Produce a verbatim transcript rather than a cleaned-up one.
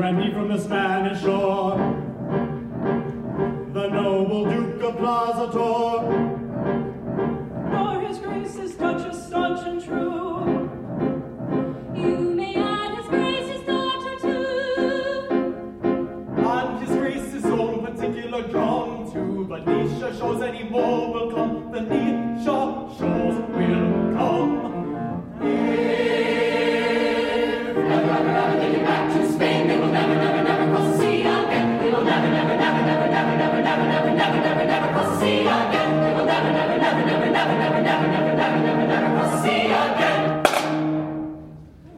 grandee from the Spanish shore, the noble Duke of Plaza Tor. For his grace is Duchess staunch and true. You may add his grace's daughter too. And his grace's own particular John too, but Nisha shows any more.